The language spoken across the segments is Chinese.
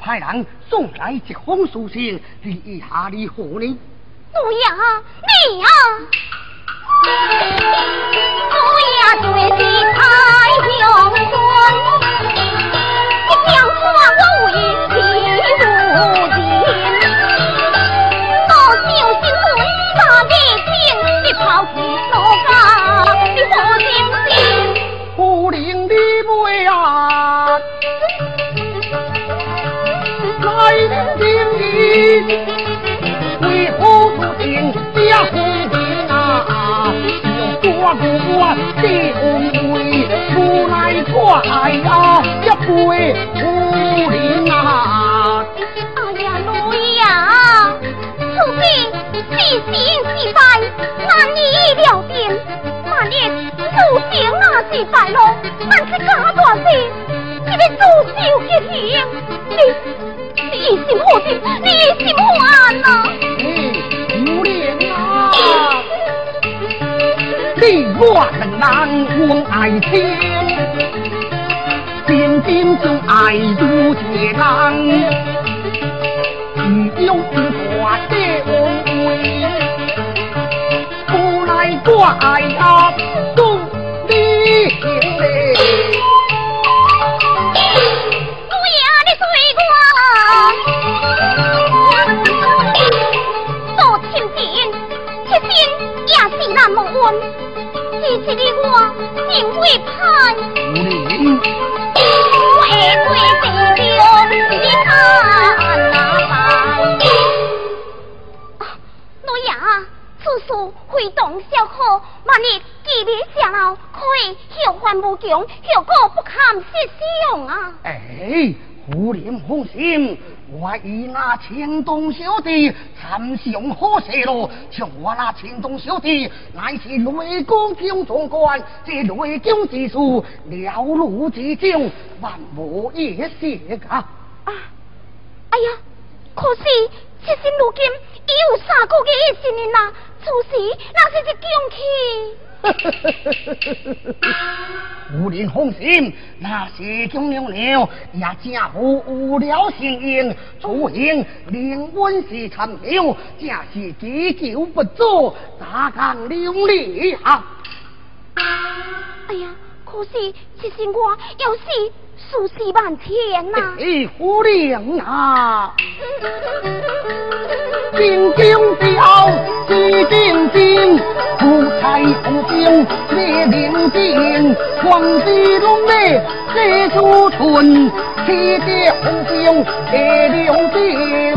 派人送来一封书信，你以下如何呢？我呀，你呀，我呀，最是太勇敢，你讲话我一听不见。我小心我把你听，你抛弃我家，你何心情？不灵的妹啊！来人听你，为何不听家事情啊？我的红梅不来错爱啊，一杯无灵啊！哎呀，女呀，此病是成是败，难以料定。万一不成啊是败咯，俺是假大事，你要助手去行，你一心何定？你一心何安啊？有灵啊！你我曾难忘爱情，真真正爱如铁钢，不要不挂的安慰，不来我爱啊，送你行嘞。这次的我定会判我也会被丢你看哪般奴呀，此事非同小可，万一记名泄露，可以后患无穷，后果不堪设想啊！哎，夫人放心，我与那青东小弟参详好些咯。像我那青东小弟乃是雷公将总管，这雷公之事了如指掌，万无一失噶。啊！哎呀，可是这身如今已有三个月的身孕啦，此时那是一凶器。夫人放心，那是公娘娘也正好有了相应，此行令阮是参详，正是祈求不足，大江流泪啊！哎呀，可是这是我要是数十万天呐！哎，夫人啊，进京之后是进京。夫妻夫妻你明镜，皇帝龙妹这书存七爹夫妻的两金，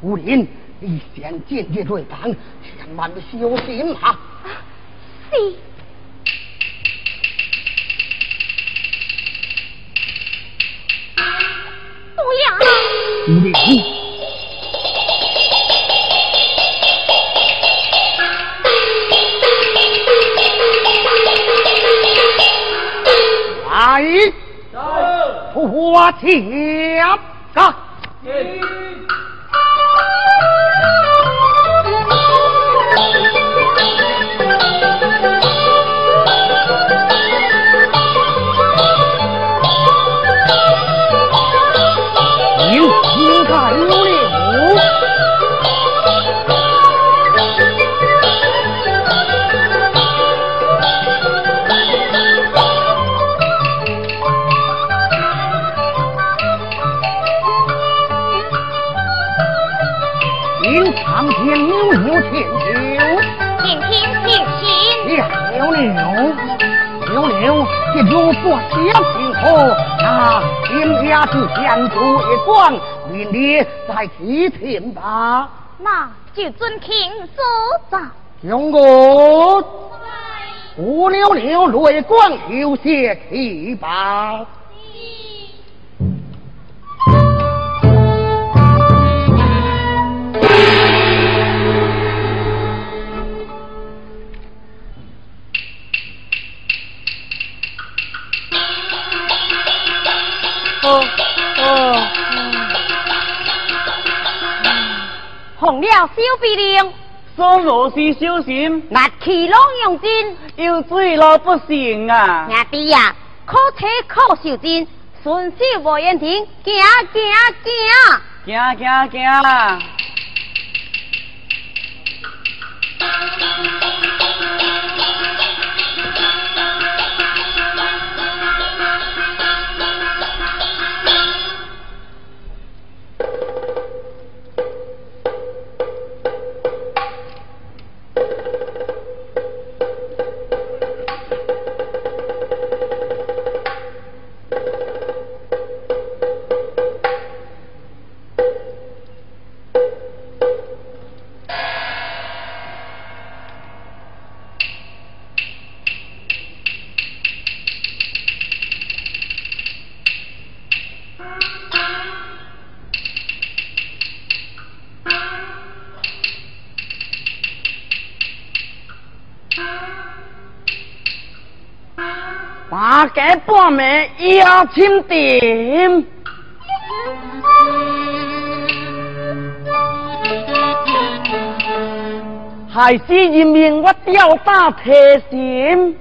武林一先见月瑞堂，千万小心哈！是。不要。武林。 我跳岗，有应该有了。如果小平后，那人家是相助一光，明日再起庭吧。那就遵情所照。中国五六六泪光有些气吧。 红了小肥娘，所若是小心，那气浪用尽，有水路不行啊！兄弟呀，靠车靠手筋，顺手无言停，行行行，行行行啦！这半暝要清点，还是人民我吊打提心。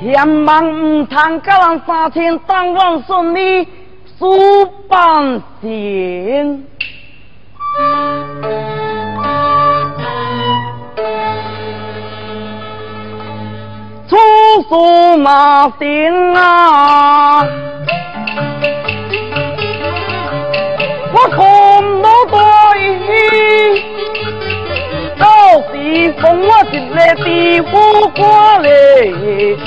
千万唔通甲人三千当往顺利输半成。 出手马丁啊！我看不对，到底封我一个地府官嘞，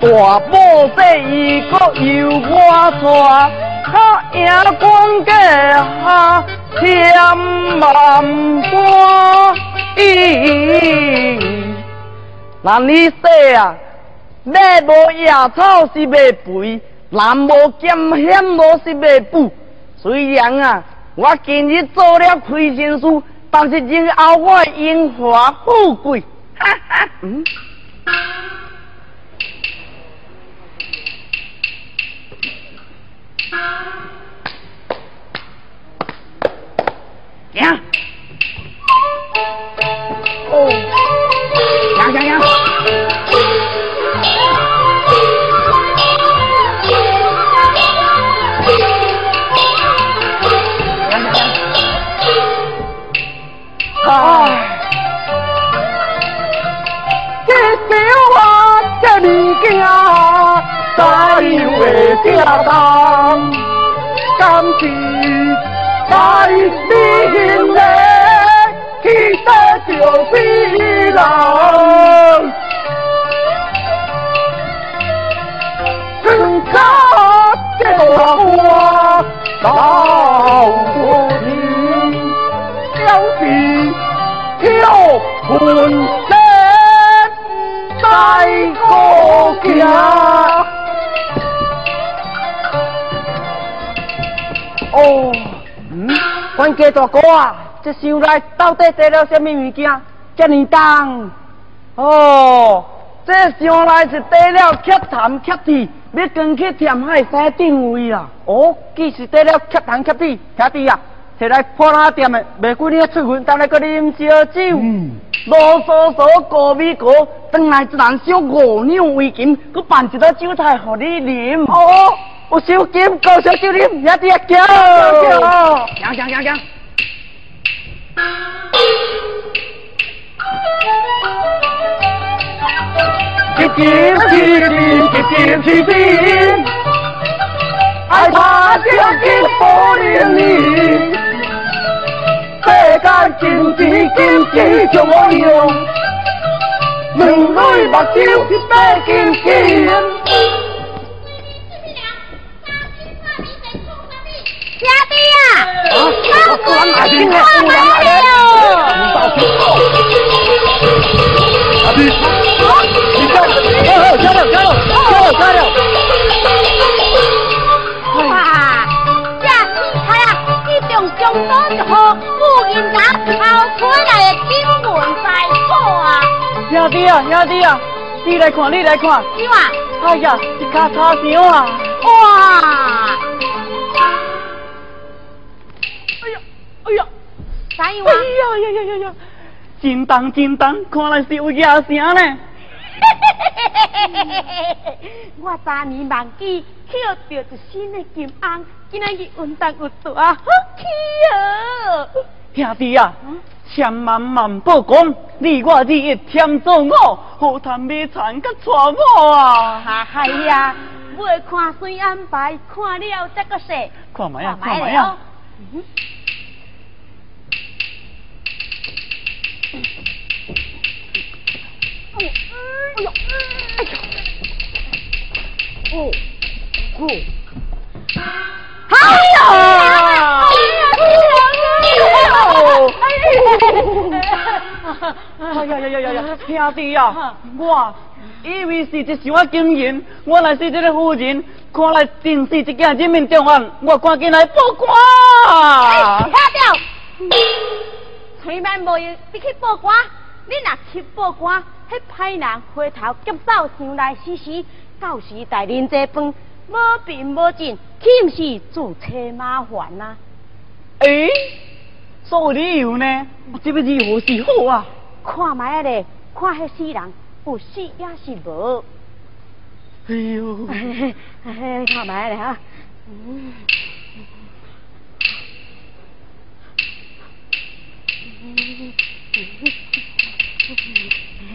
大宝贝伊个由我抓，他眼光计下千万般意，那你说啊？ 买无野草是袂肥，男无剑险无是袂补。虽然啊，我今日做了亏心事，但是今后我荣华富贵。哈哈，嗯。呀！哦，呀呀呀！ 家当，今时在你心里，记得就是人。真高的我到不平，要比叫魂身带过家。哦，阮家大哥啊，这收来到底得了什么物件？这么重？哦，这上来是得了缺痰缺地，要扛去填海山顶位啊！哦，既是得了缺痰缺地，兄弟啊，摕来破烂店的，袂过你出云，当来搁啉烧酒，啰嗦嗦高米糕，转来一人烧五两围巾，搁办一桌酒菜互你啉。哦，有烧金高烧酒啉，兄弟啊，行行行行。一斤，爱怕这斤不灵灵，白干斤就我用，两蕊目睭是白斤。兄弟啊，老公，你看哪里哦？阿弟。加油！哇，这青菜啊，一种相当就好，富人家靠出来的金文财宝啊！兄弟啊，你来看！你哇！哎呀，一卡叉烧啊！哇！哎呀！啥意思？哎呀！真重，看来是有野声呢。我昨年忘记捡到一身的金红，今仔日运动有大福气哦！兄弟啊，千万别讲，你我日夜添做我，好谈买田甲娶某啊！哎呀，袂看水安排，看了才阁说。看卖啊！兄弟啊，我以为是一箱金银，我来是这个夫人，看来真是一件人民重案，我赶紧来报官。哎，兄弟，千万不要你去报官，你若去报官，那歹人回头劫走上来死，到时大人这饭无凭无证，岂不是自找麻烦啊？哎，所理由呢？这要如何是好啊？看卖咧，看迄死人有死也是无。哎呦，看卖咧哈。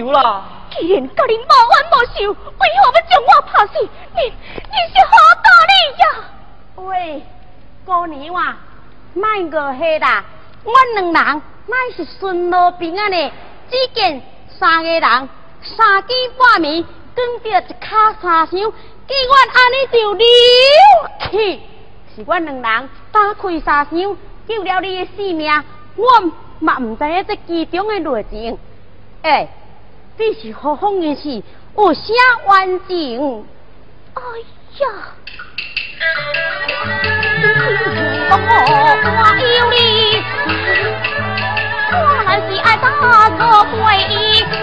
无啦！既然甲恁无冤无仇，为何要将我拍死？你是何道理呀？喂，姑娘啊，卖误会啦！我两人乃是顺路边啊呢。只见三个人，三更半暝，扛着一卡沙箱，见阮安尼就溜去。是阮两人打开沙箱，救了你的性命，我嘛唔知影这其中的内情。哎，你是何方人士？有啥冤情？哎呀，我有你，我乃是爱打个鬼，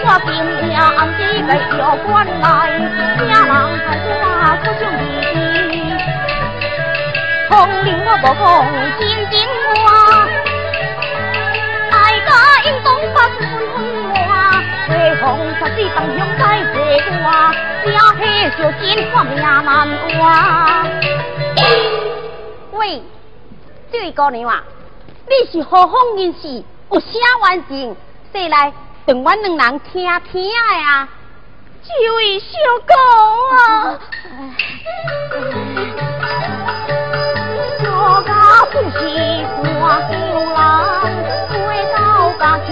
我今夜暗地来叫官来，家人看我不兄弟，红领我无红，金金我，大家应当把分分我，为红十字当香在这挂，家黑小金我命难活。喂，这个你话？你是何方人士？有啥冤情？说来，等阮两人听听的啊！这位小哥啊，小家不是我小人，追到家庭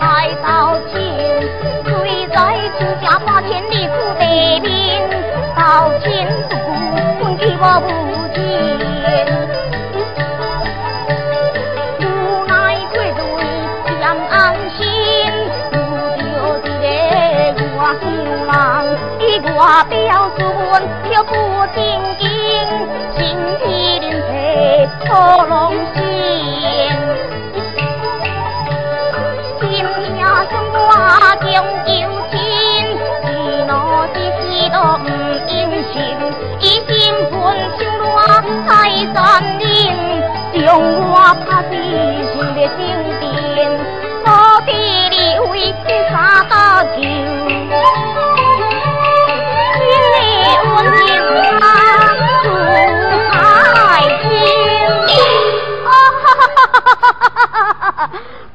来到亲，虽在自家把田里土地面，到亲不顾分去我无情。我表示阮又不正经，身披鳞皮破龙身，今夜想我将求亲，一路一世都唔应承，一心魂像我太残忍，将我拍死心的心变，我地你为这三大球。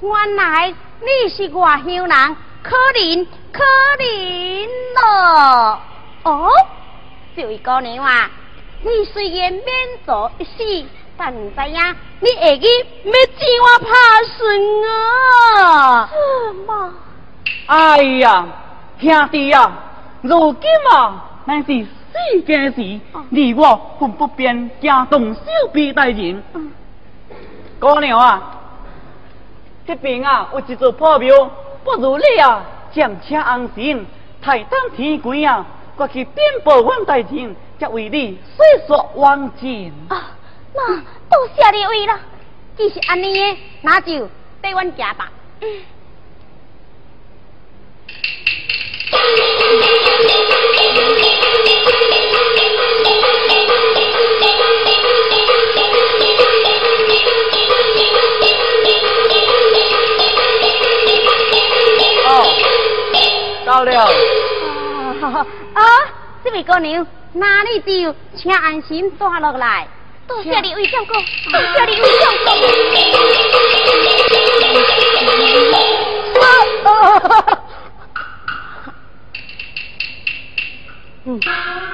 原来你是外乡人，可怜可怜咯！哦，这位姑娘啊，你虽然免做一死，但唔知影你下日要怎我拍算啊？是吗？哎呀，兄弟啊，如今啊，乃是世间事，你我分不便，行动小婢待人。姑娘啊！这边啊有一座破庙，不如你啊将车安神，抬当天光啊，我去禀报阮大人，才为你细说完尽。啊，那多谢你位啦。既是安尼的，那就带阮行吧。到了啊！这位姑娘，那你就请安心坐落来。多谢你为照顾，多谢你为照顾。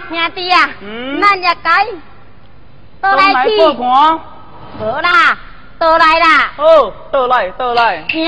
兄弟啊，咱也该倒来去。无啦，倒来啦。好，倒来，倒来。行。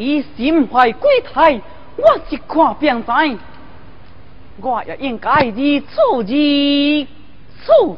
以心怀鬼胎，我一看便知，我也应该如此如此。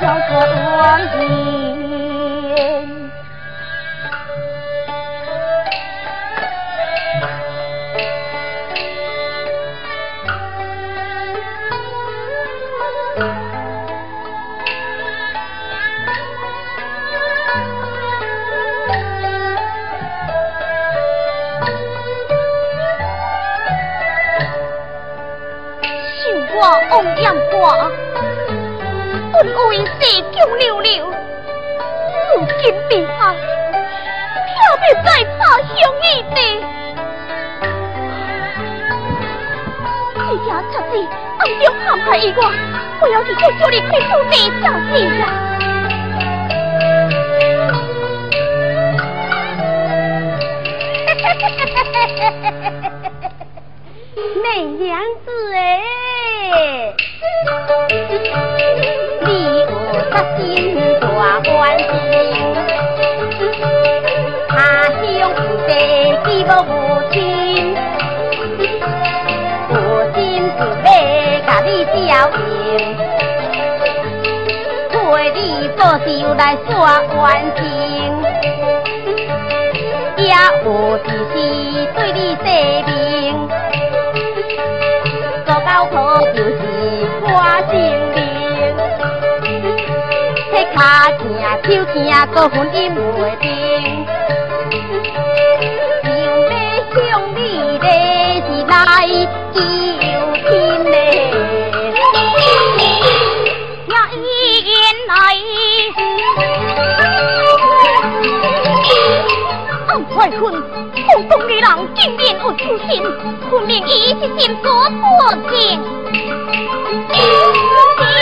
像是光阴。红艳花，本为世间流流，如今被害，跳不再怕兄弟弟。这家贼子暗中陷害伊我，不要是在叫你开土地诈死啊！美娘子哎！你我的心多欢喜，他乡在寂寞无亲，我心是要甲你照应，过你报仇来耍冤情，也有一时对你说明，做到好就是。心灵，这脚行手行都分阴袂定，想要向你来是来求天嘞，听伊言来，暗揣恨，好讲的人竟然有私心，分明伊是心所作情。无人，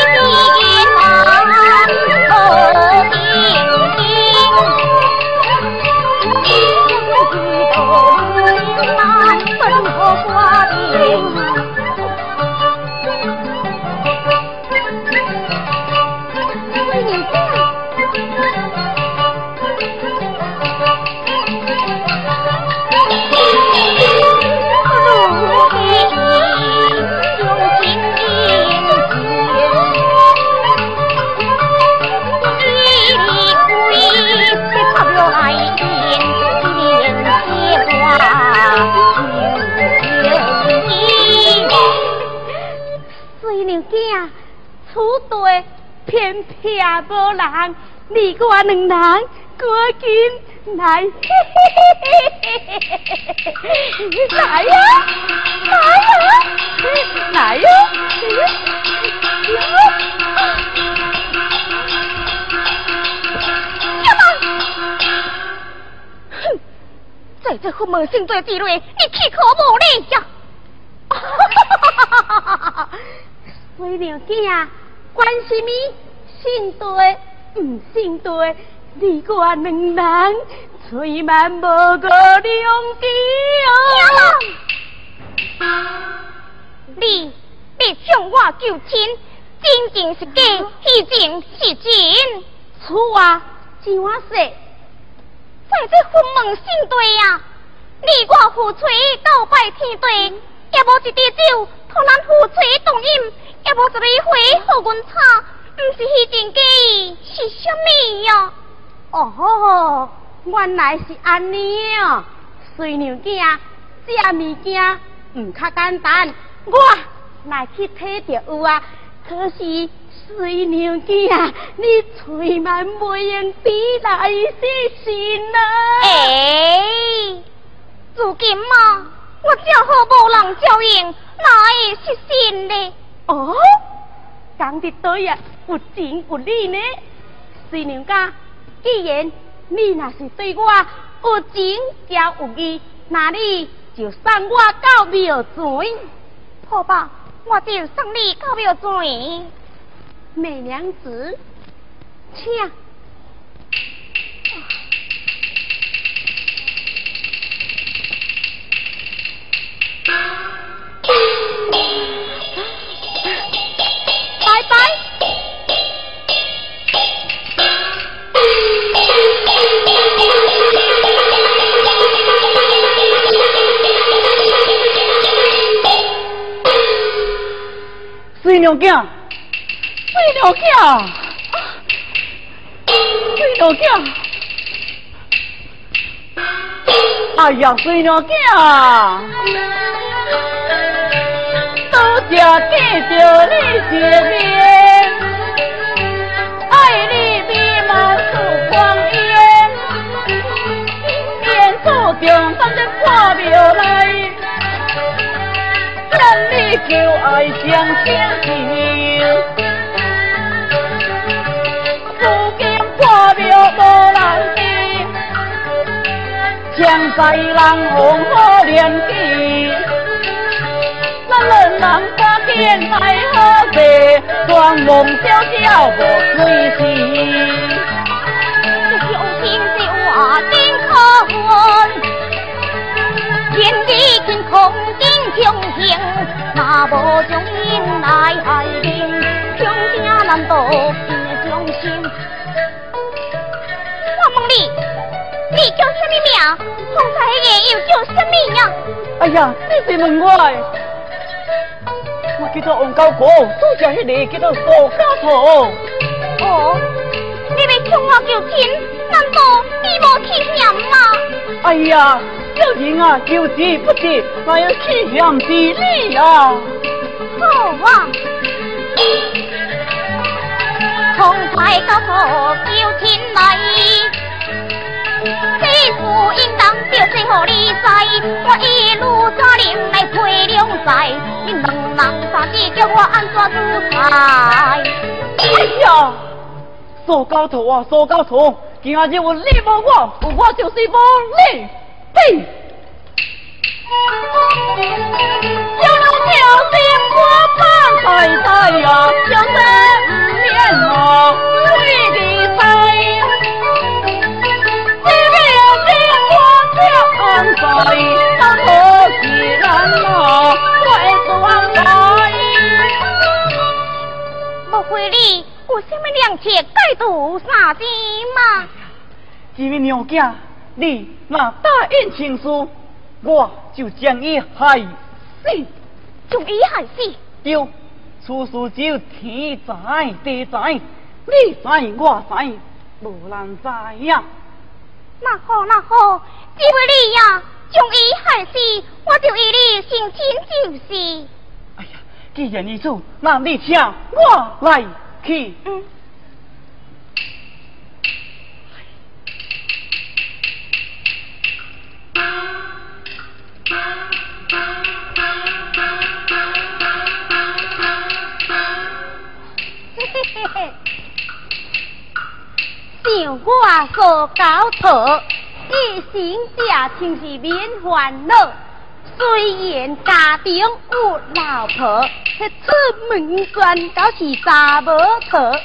你我两人，赶紧来，来呀，来呀，来呀！干嘛？哼，在这佛门生做之类，你岂可无理呀？哈哈哈哈哈哈！为了囝，关什么？信对，唔信对，你我两人，嘴慢无个两字哦。你别向我求亲，真情是假，虚情是真。错啊，怎话说？在这分门信对啊，你我夫妻斗拜天地，也无一滴酒，互咱夫妻同饮，也无一粒花互阮炒。不是那件假意，是什么呀？哦，原来是这样哦。水娘子，这物件唔较简单，我来去睇就有啊。可是水娘子，你嘴蛮袂用比来细心啦。哎，如今嘛，我正好无人照应，哪会失信呢？哦。讲得对啊，有情有理呢。水娘家，既然你若是对我有情加有义，那你就送我到庙前。好吧，我就送你到庙前。美娘子，请。拜拜。水娘子，水娘子。着惊，哎呀，睡着惊，多谢见着你一面，爱你的毛素光烟，连锁中咱这破庙来，咱你就爱相相情。江在人红好年纪，咱两人把天来好些，双梦小小无水时，小心是我顶可恨，天地天空顶雄兴，那无将因来害人，乡下难道是伤心？我问你。你叫什么名？方才那个又叫什么呀？哎呀，你是问我的，我叫做王高哥，拄只那个叫做高家头。哦，你要向我求情，难道你无气嫌吗？哎呀，小人啊，求之不得，哪有气嫌之理啊？好啊，方才高哥求情来。这副应当就是乎你知，我一路做人来配两在，你两人三子叫我安怎自裁？哎呀，苏教头啊，苏教头，今仔日有你无我，有我就是无你。嘿，有了小心我放太太啊，小心唔免啊，为你在。在当何其人老，我做安排。莫非你有什么良策解毒啥子吗？这位娘子，你若答应情书，我就将伊害死。将伊害死？对，此事只有天知地知，你知我知，无人知呀。那好，那好，只为你呀，将伊害死，我就与你成亲就是。哎呀，既然如此，那你请我来去。嗯。嘿嘿嘿嘿。想我所搞错，一心只情是免烦恼。虽然家庭有老婆，出门全都是查某婆。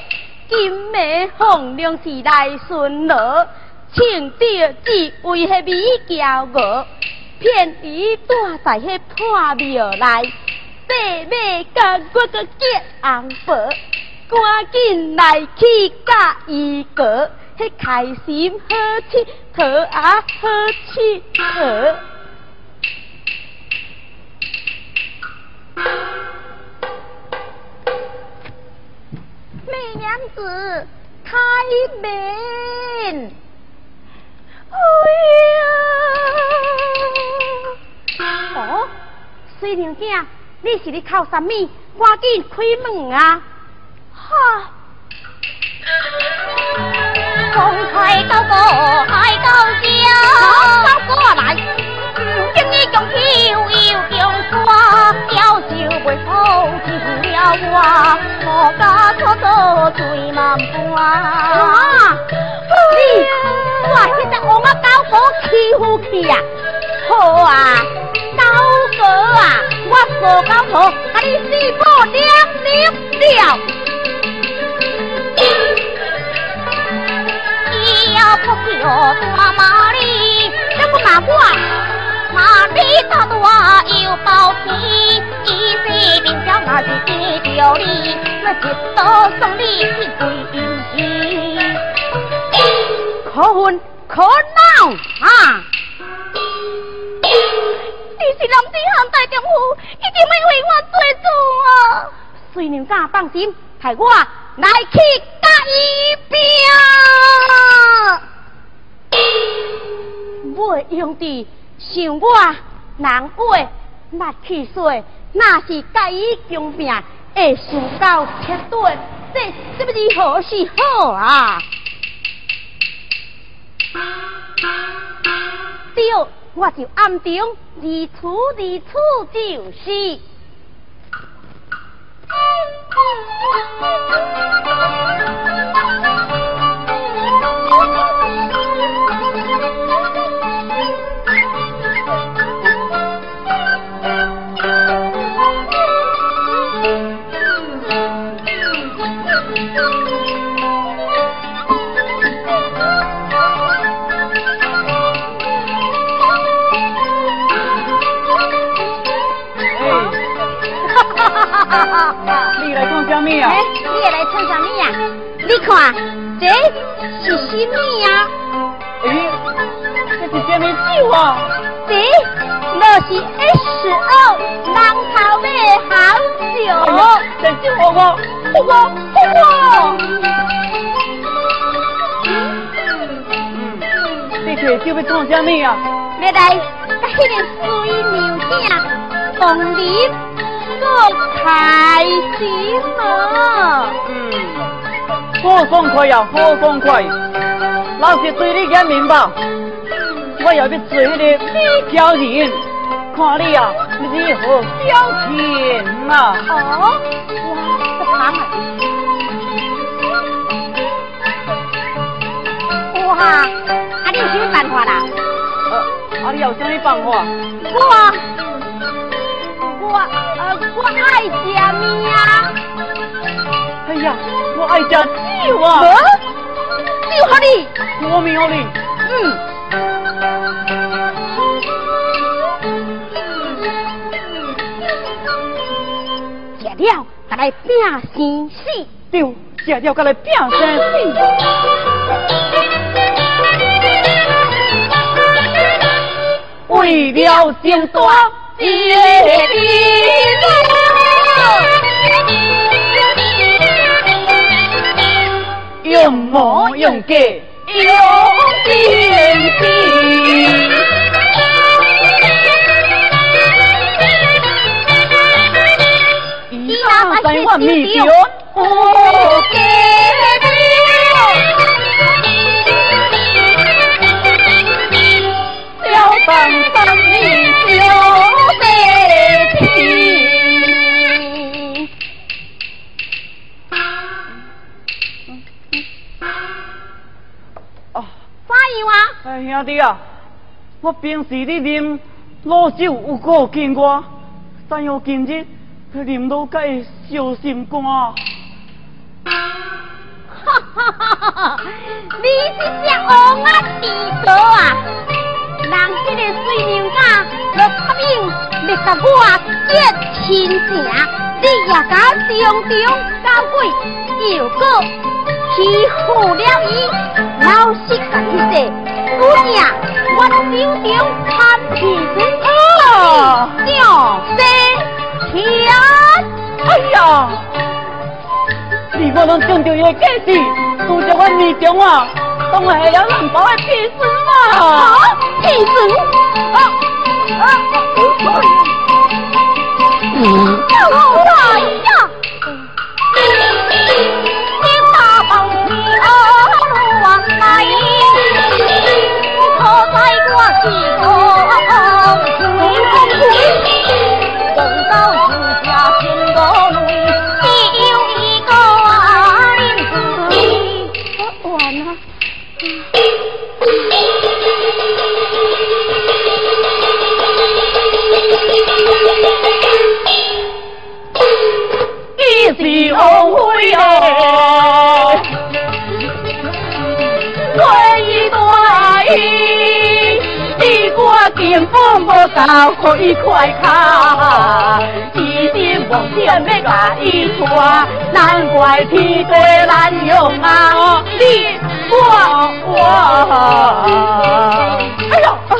今暝放量是来巡逻，穿着只为迄米娇娥，骗伊住在迄破庙内，白马甲骨个结红袍。赶紧来去甲伊过，迄开心好佚佗啊，好佚佗。媚娘子，开门！哎呀！哦，水娘子，你是咧哭啥物？赶紧开门啊！啊！风吹到过，海到江，走过来，今日江秋又江花，娇羞袂好救了我，我家错错最难办。哇！你，我现在我搞过欺负去啊！好啊，狗哥啊，我做狗婆，把你四宝了了。不求大马里，这个马我马里大多有包皮，一岁便将儿子给掉你，那一道送你去归阴虚。可恨可恼啊！你是男子汉大丈夫，一定要为我做主啊！水娘子放心，派我来去甲伊拼。的用地，想我人话，那去说，那是甲伊共命，会输到铁盾，这不是好是好啊？对，我就暗中离处就是。你来讲什么呀？你也来唱什么呀？你看，这是什么呀？这是什么酒啊？这就是H2人头的好酒。真是我。这个酒要唱什么呀？要来跟那个水牛仔同饮。我开心了，好爽快呀，好爽快！老师对你严明吧，我要去做那个美娇人，看你啊，你好矫情呐！哦，我的妈呀！哇，你有什么办法啦？你有什么办法？我爱吃面啊！哎呀，我爱吃酒啊！酒好哩，我面好哩。吃了，再来拼生死。对，吃了再来拼生死。为了生大。一笔，用模用格用精致，一三三万米酒，哦，小三三米酒。哎，兄弟啊，我平时咧啉老酒有顾见我，但要今日去啉老甲会小心肝。哈！你这只乌鸦地蛇啊，人这个水牛仔落甲命，要甲我结亲情，你也搞中搞鬼，又搁欺负了伊，老实甲你说。姑娘，我手中参起水哦，叫声天。哎呀，是我拢中着伊个计计，拄着我面中啊，当下了人包的屁事嘛。啊，屁事！啊！好大呀！你大棒子哦，往哪一？是我苦，等到自家心无泪，只有一个儿子。我完了。你是后悔哦，我一大意。天风无到，可以快卡，一定望见要甲伊拖，难怪天地难容啊！你我，哎呦，哎呦！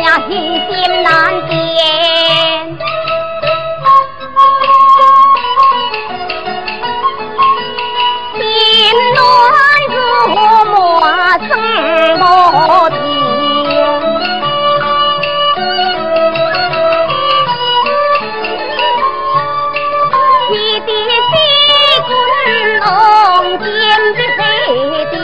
家心心难见，心乱是我磨蹭不停，你的飞滚龙剑被飞掉，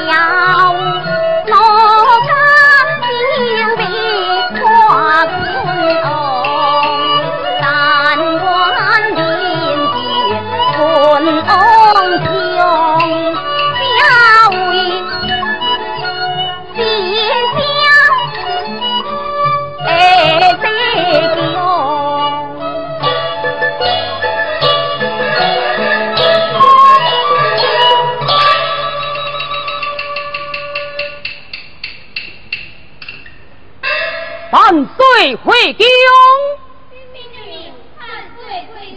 罪悔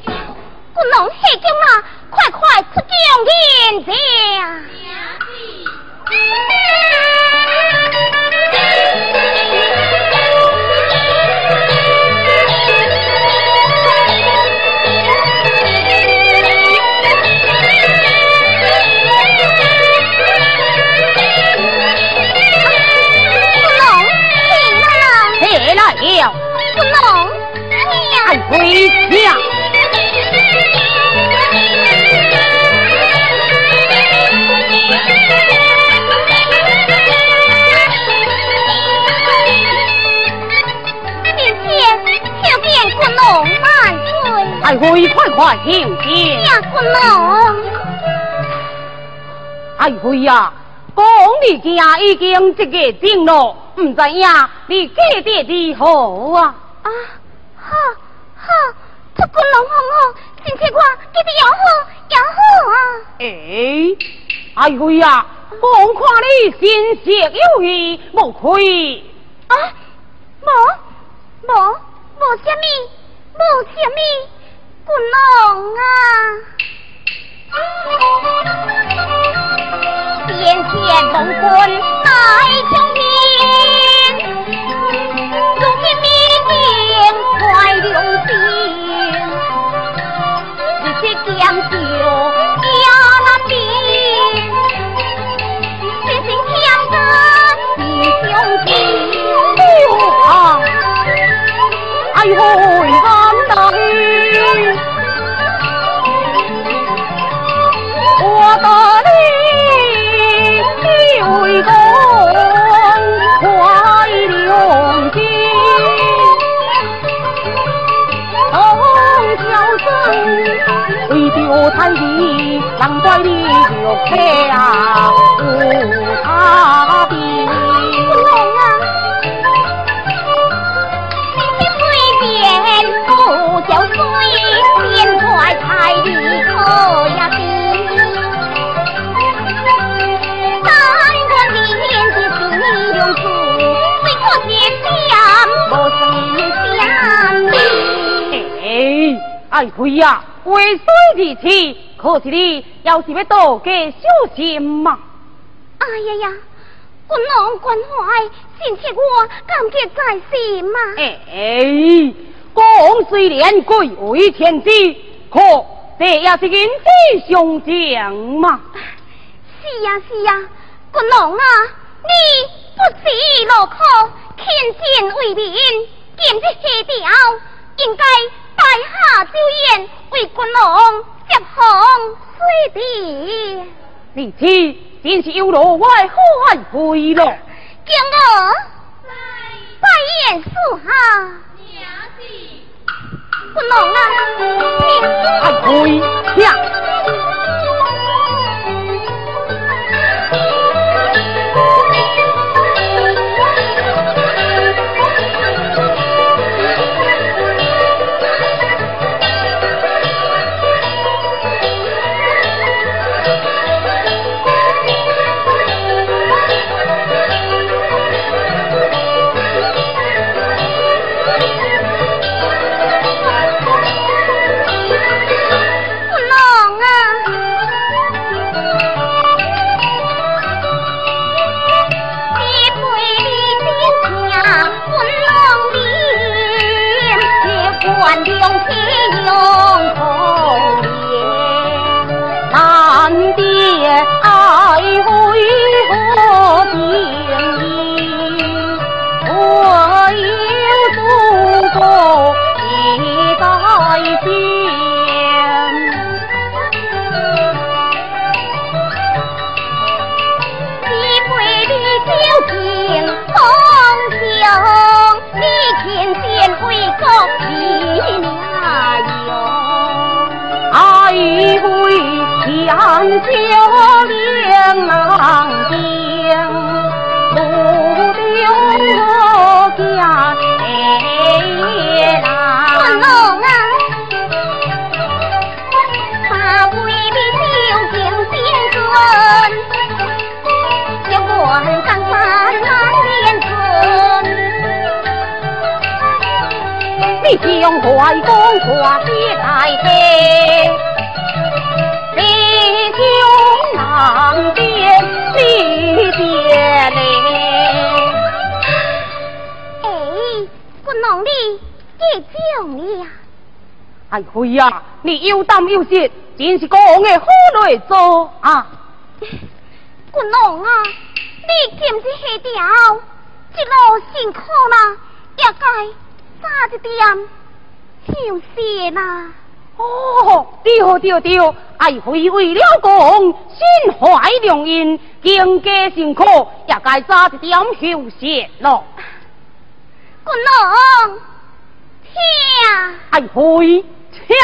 疚，我拢悔疚啦！快快出宫见驾。回家明天就变滚龙万岁，哎回快快听见呀滚龙，哎回呀讲你家已经这个定了，不知呀你记得如何啊？啊好好，出滚龙红红，今天我记得养好养好啊！哎，哎呦呀，我看你心色有异，无愧啊！无什么，无什么，滚龙啊！天仙龙滚来救命，如今命定。快留心，一些将就加难变，真心相跟你相见。哎呦，俺等，我的你地位高。为着彩礼，难怪你就黑啊，有差别。滚龙啊，你的嘴边不叫水，变块彩礼可呀比。但我里面的是你用处，最可见相，无谁相比。哎，哎亏呀！为水而起，可是你要是要多加小心嘛。哎呀呀，君王关怀，亲切我感激在心嘛。哎，公虽然贵为天子，可这也是人之常情嘛。是呀是呀，君王啊，你不辞劳苦，勤俭为民，今日下朝应该。在下酒宴为君王接风水地，你此真是有劳我的后悔了。敬我拜宴属下，君王啊，你后悔呀。啊！杨九连郎兵，路丢我家谁郎？我弄啊，把为民救命心酸，叫我当官难连存。你将外公挂起大飞。哎喲呀，你又胆又怯，真是讲的好来做啊！姑娘啊，你今日下掉，一路辛苦啦，也该早一点休息啦。哦，对，哎喲，为了讲心怀良因，经家辛苦，也该早一点休息咯。姑娘，听，哎喲。跳。